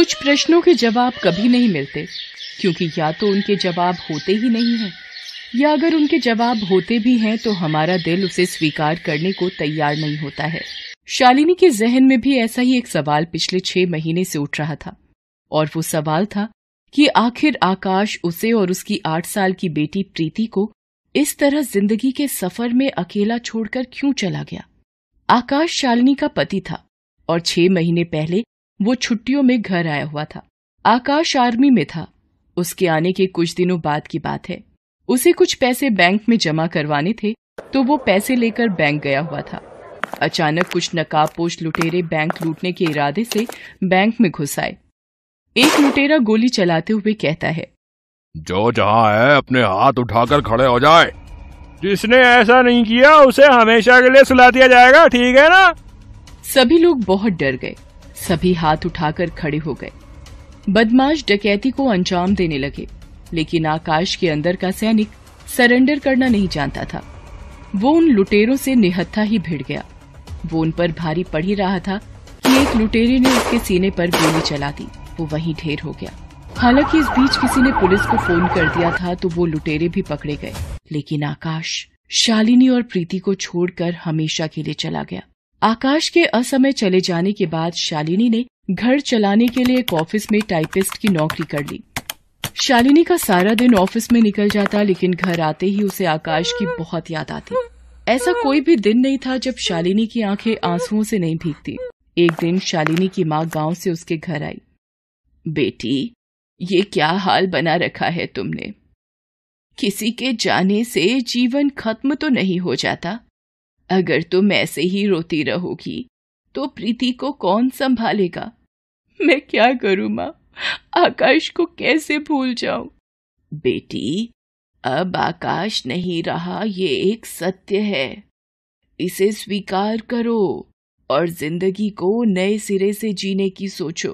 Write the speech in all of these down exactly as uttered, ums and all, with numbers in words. कुछ प्रश्नों के जवाब कभी नहीं मिलते, क्योंकि या तो उनके जवाब होते ही नहीं हैं, या अगर उनके जवाब होते भी हैं तो हमारा दिल उसे स्वीकार करने को तैयार नहीं होता है। शालिनी के जहन में भी ऐसा ही एक सवाल पिछले छह महीने से उठ रहा था, और वो सवाल था कि आखिर आकाश उसे और उसकी आठ साल की बेटी प्रीति को इस तरह जिंदगी के सफर में अकेला छोड़कर क्यों चला गया। आकाश शालिनी का पति था और छह महीने पहले वो छुट्टियों में घर आया हुआ था। आकाश आर्मी में था। उसके आने के कुछ दिनों बाद की बात है। उसे कुछ पैसे बैंक में जमा करवाने थे तो वो पैसे लेकर बैंक गया हुआ था। अचानक कुछ नकाबपोश लुटेरे बैंक लूटने के इरादे से बैंक में घुस आए। एक लुटेरा गोली चलाते हुए कहता है, जो जहाँ है अपने हाथ उठाकर खड़े हो जाए, जिसने ऐसा नहीं किया उसे हमेशा के लिए सुला दिया जाएगा, ठीक है ना? सभी लोग बहुत डर गए। सभी हाथ उठाकर खड़े हो गए। बदमाश डकैती को अंजाम देने लगे, लेकिन आकाश के अंदर का सैनिक सरेंडर करना नहीं जानता था। वो उन लुटेरों से निहत्था ही भिड़ गया। वो उन पर भारी पड़ ही रहा था कि एक लुटेरे ने उसके सीने पर गोली चला दी। वो वहीं ढेर हो गया। हालांकि इस बीच किसी ने पुलिस को फोन कर दिया था तो वो लुटेरे भी पकड़े गए, लेकिन आकाश शालिनी और प्रीति को छोड़कर हमेशा के लिए चला गया। आकाश के असमय चले जाने के बाद शालिनी ने घर चलाने के लिए एक ऑफिस में टाइपिस्ट की नौकरी कर ली। शालिनी का सारा दिन ऑफिस में निकल जाता, लेकिन घर आते ही उसे आकाश की बहुत याद आती। ऐसा कोई भी दिन नहीं था जब शालिनी की आंखें आंसुओं से नहीं भीगती। एक दिन शालिनी की माँ गांव से उसके घर आई। बेटी, ये क्या हाल बना रखा है तुमने? किसी के जाने से जीवन खत्म तो नहीं हो जाता। अगर तुम ऐसे ही रोती रहोगी तो प्रीति को कौन संभालेगा? मैं क्या करूँ माँ, आकाश को कैसे भूल जाऊं? बेटी, अब आकाश नहीं रहा, ये एक सत्य है। इसे स्वीकार करो और जिंदगी को नए सिरे से जीने की सोचो।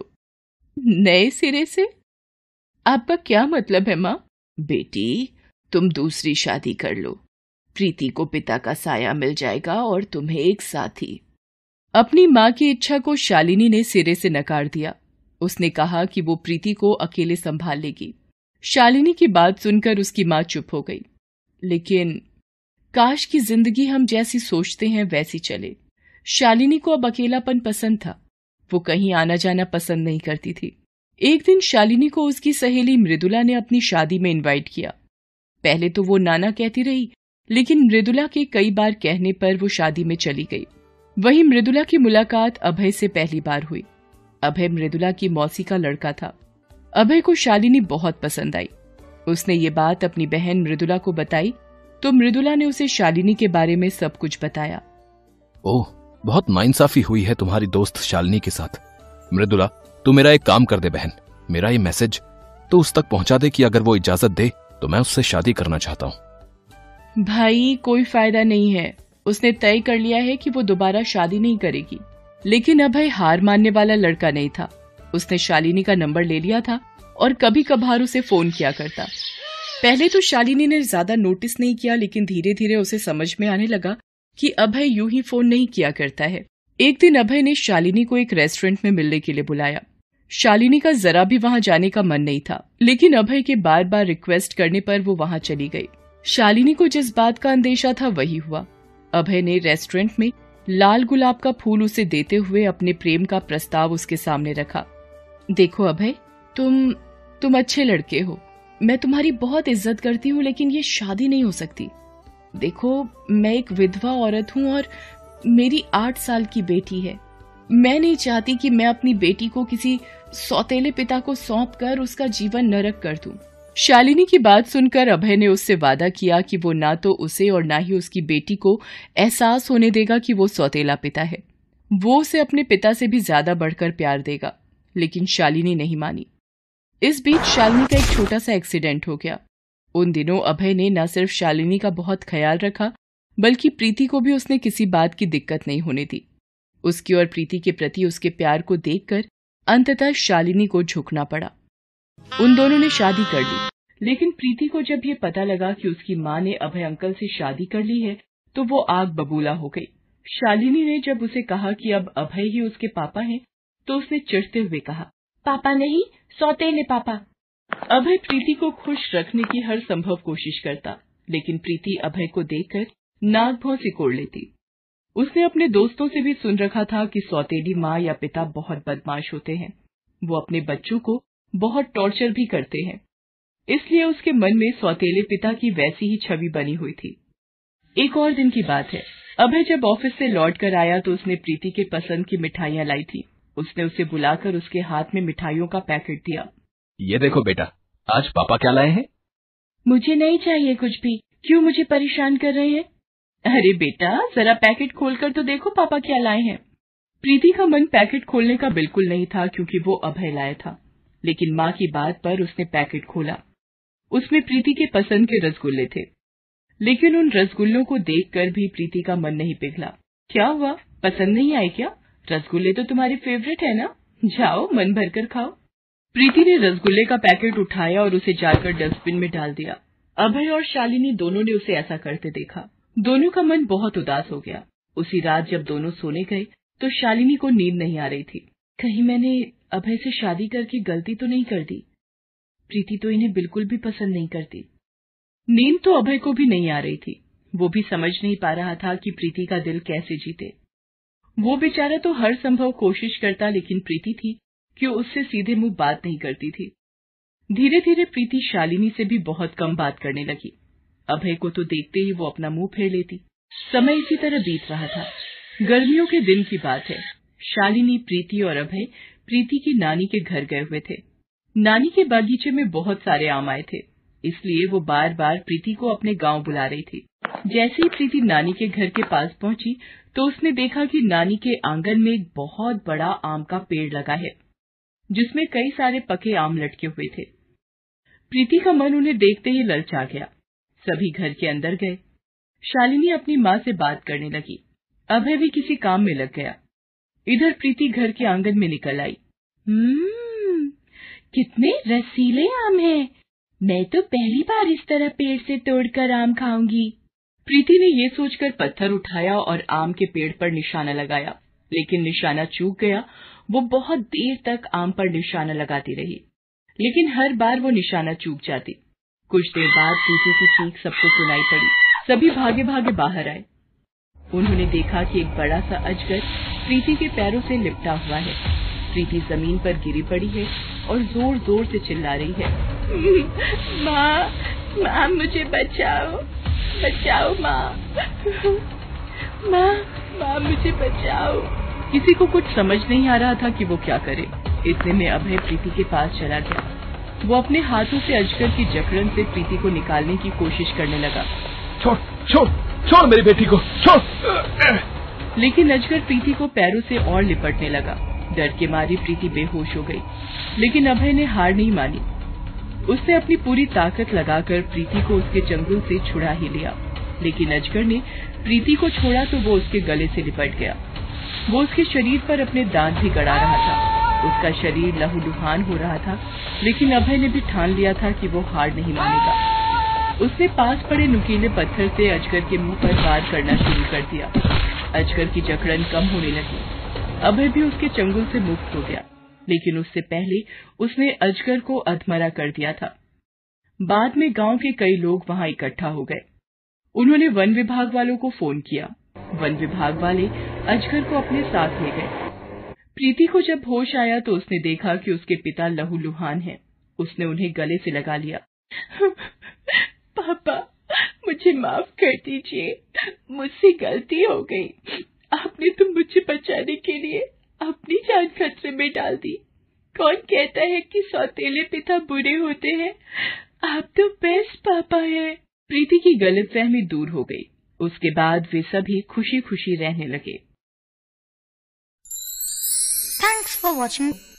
नए सिरे से आपका क्या मतलब है माँ? बेटी, तुम दूसरी शादी कर लो, प्रीति को पिता का साया मिल जाएगा और तुम्हें एक साथी। अपनी माँ की इच्छा को शालिनी ने सिरे से नकार दिया। उसने कहा कि वो प्रीति को अकेले संभाल लेगी। शालिनी की बात सुनकर उसकी माँ चुप हो गई। लेकिन काश की जिंदगी हम जैसी सोचते हैं वैसी चले। शालिनी को अब अकेलापन पसंद था। वो कहीं आना जाना पसंद नहीं करती थी। एक दिन शालिनी को उसकी सहेली मृदुला ने अपनी शादी में इनवाइट किया। पहले तो वो नाना कहती रही, लेकिन मृदुला के कई बार कहने पर वो शादी में चली गई। वहीं मृदुला की मुलाकात अभय से पहली बार हुई। अभय मृदुला की मौसी का लड़का था। अभय को शालिनी बहुत पसंद आई। उसने ये बात अपनी बहन मृदुला को बताई तो मृदुला ने उसे शालिनी के बारे में सब कुछ बताया। ओह, बहुत नाइंसाफी हुई है तुम्हारी दोस्त शालिनी के साथ। मृदुला, तू मेरा एक काम कर दे बहन, मेरा ये मैसेज तो उस तक पहुंचा दे कि अगर वो इजाजत दे तो मैं उससे शादी करना चाहता हूँ। भाई, कोई फायदा नहीं है। उसने तय कर लिया है कि वो दोबारा शादी नहीं करेगी। लेकिन अभय हार मानने वाला लड़का नहीं था। उसने शालिनी का नंबर ले लिया था और कभी कभार उसे फोन किया करता। पहले तो शालिनी ने ज्यादा नोटिस नहीं किया, लेकिन धीरे धीरे उसे समझ में आने लगा कि अभय यूं ही फोन नहीं किया करता है। एक दिन अभय ने शालिनी को एक रेस्टोरेंट में मिलने के लिए बुलाया। शालिनी का जरा भी वहाँ जाने का मन नहीं था, लेकिन अभय के बार बार रिक्वेस्ट करने पर वो वहाँ चली गई। शालिनी को जिस बात का अंदेशा था वही हुआ। अभय ने रेस्टोरेंट में लाल गुलाब का फूल उसे देते हुए अपने प्रेम का प्रस्ताव उसके सामने रखा। देखो अभय, तुम तुम अच्छे लड़के हो, मैं तुम्हारी बहुत इज्जत करती हूँ, लेकिन ये शादी नहीं हो सकती। देखो, मैं एक विधवा औरत हूँ और मेरी आठ साल की बेटी है। मैं नहीं चाहती कि मैं अपनी बेटी को किसी सौतेले पिता को सौंप कर उसका जीवन नरक कर दूं। शालिनी की बात सुनकर अभय ने उससे वादा किया कि वो ना तो उसे और ना ही उसकी बेटी को एहसास होने देगा कि वो सौतेला पिता है। वो उसे अपने पिता से भी ज्यादा बढ़कर प्यार देगा। लेकिन शालिनी नहीं मानी। इस बीच शालिनी का एक छोटा सा एक्सीडेंट हो गया। उन दिनों अभय ने न सिर्फ शालिनी का बहुत ख्याल रखा, बल्कि प्रीति को भी उसने किसी बात की दिक्कत नहीं होने दी। उसकी और प्रीति के प्रति उसके प्यार को देखकर अंततः शालिनी को झुकना पड़ा। उन दोनों ने शादी कर ली। लेकिन प्रीति को जब ये पता लगा कि उसकी माँ ने अभय अंकल से शादी कर ली है तो वो आग बबूला हो गई। शालिनी ने जब उसे कहा कि अब अभय ही उसके पापा हैं, तो उसने चिढ़ते हुए कहा, पापा नहीं, सौतेले पापा। अभय प्रीति को खुश रखने की हर संभव कोशिश करता, लेकिन प्रीति अभय को देखकर नाक भौं सिकोड़ लेती। उसने अपने दोस्तों से भी सुन रखा था कि सौतेली माँ या पिता बहुत बदमाश होते हैं, वो अपने बच्चों को बहुत टॉर्चर भी करते हैं। इसलिए उसके मन में सौतेले पिता की वैसी ही छवि बनी हुई थी। एक और दिन की बात है, अभय जब ऑफिस से लौट कर आया तो उसने प्रीति के पसंद की मिठाइयाँ लाई थी। उसने उसे बुलाकर उसके हाथ में मिठाइयों का पैकेट दिया। ये देखो बेटा, आज पापा क्या लाए हैं। मुझे नहीं चाहिए कुछ भी, क्यों मुझे परेशान कर रहे हैं। अरे बेटा, जरा पैकेट खोलकर तो देखो पापा क्या लाए हैं। प्रीति का मन पैकेट खोलने का बिल्कुल नहीं था, क्योंकि वो अभय लाया था, लेकिन माँ की बात पर उसने पैकेट खोला। उसमें प्रीति के पसंद के रसगुल्ले थे, लेकिन उन रसगुल्लों को देखकर भी प्रीति का मन नहीं पिघला। क्या हुआ, पसंद नहीं आए क्या? रसगुल्ले तो तुम्हारे फेवरेट है ना, जाओ मन भर कर खाओ। प्रीति ने रसगुल्ले का पैकेट उठाया और उसे जाकर डस्टबिन में डाल दिया। अभय और शालिनी दोनों ने उसे ऐसा करते देखा। दोनों का मन बहुत उदास हो गया। उसी रात जब दोनों सोने गए तो शालिनी को नींद नहीं आ रही थी। कहीं मैंने अभय से शादी करके गलती तो नहीं कर दी। प्रीति तो इन्हें बिल्कुल भी पसंद नहीं करती। नींद तो अभय को भी नहीं आ रही थी। वो भी समझ नहीं पा रहा था कि प्रीति का दिल कैसे जीते। वो बेचारा तो हर संभव कोशिश करता, लेकिन प्रीति थी कि उससे सीधे मुंह बात नहीं करती थी। धीरे धीरे प्रीति शालिनी से भी बहुत कम बात करने लगी। अभय को तो देखते ही वो अपना मुंह फेर लेती। समय इसी तरह बीत रहा था। गर्मियों के दिन की बात है। शालिनी, प्रीति और अभय प्रीति की नानी के घर गए हुए थे। नानी के बागीचे में बहुत सारे आम आए थे, इसलिए वो बार बार प्रीति को अपने गांव बुला रही थी। जैसे ही प्रीति नानी के घर के पास पहुंची तो उसने देखा कि नानी के आंगन में एक बहुत बड़ा आम का पेड़ लगा है, जिसमें कई सारे पके आम लटके हुए थे। प्रीति का मन उन्हें देखते ही ललचा गया। सभी घर के अंदर गए। शालिनी अपनी माँ से बात करने लगी। अभय भी किसी काम में लग गया। इधर प्रीति घर के आंगन में निकल आई। हम्म, कितने रसीले आम हैं। मैं तो पहली बार इस तरह पेड़ से तोड़कर आम खाऊंगी। प्रीति ने ये सोचकर पत्थर उठाया और आम के पेड़ पर निशाना लगाया, लेकिन निशाना चूक गया। वो बहुत देर तक आम पर निशाना लगाती रही, लेकिन हर बार वो निशाना चूक जाती। कुछ देर बाद पीछे से चीख सबको सुनाई पड़ी। सभी भागे भागे बाहर आए। उन्होंने देखा कि एक बड़ा सा अजगर प्रीति के पैरों से लिपटा हुआ है। प्रीति जमीन पर गिरी पड़ी है और जोर जोर से चिल्ला रही है, माँ माँ मुझे बचाओ, बचाओ माँ, माँ माँ मुझे बचाओ। किसी को कुछ समझ नहीं आ रहा था कि वो क्या करे। इतने में अभय प्रीति के पास चला गया। वो अपने हाथों से अजगर की जकड़न से प्रीति को निकालने की कोशिश करने लगा। छोड़ छोड़ छोड़ मेरी बेटी को, छोड़। लेकिन अजगर प्रीति को पैरों से और लिपटने लगा। डर के मारे प्रीति बेहोश हो गई, लेकिन अभय ने हार नहीं मानी। उसने अपनी पूरी ताकत लगाकर प्रीति को उसके चंगुल से छुड़ा ही लिया, लेकिन अजगर ने प्रीति को छोड़ा तो वो उसके गले से लिपट गया। वो उसके शरीर पर अपने दांत भी गड़ा रहा था। उसका शरीर लहूलुहान हो रहा था, लेकिन अभय ने भी ठान लिया था कि वो हार नहीं मानेगा। उसने पास पड़े नुकीले पत्थर से अजगर के मुंह पर वार करना शुरू कर दिया। अजगर की जकड़न कम होने लगी। अभय भी उसके चंगुल से मुक्त हो गया, लेकिन उससे पहले उसने अजगर को अधमरा कर दिया था। बाद में गांव के कई लोग वहां इकट्ठा हो गए। उन्होंने वन विभाग वालों को फोन किया। वन विभाग वाले अजगर को अपने साथ ले गए। प्रीति को जब होश आया तो उसने देखा कि उसके पिता लहूलुहान हैं। उसने उन्हें गले से लगा लिया। पापा मुझे माफ कर दीजिए, मुझसे गलती हो गई। आपने तो मुझे बचाने के लिए अपनी जान खतरे में डाल दी। कौन कहता है कि सौतेले पिता बुरे होते हैं, आप तो बेस्ट पापा हैं। प्रीति की गलतफहमी दूर हो गई। उसके बाद वे सभी खुशी खुशी रहने लगे। Thanks for watching.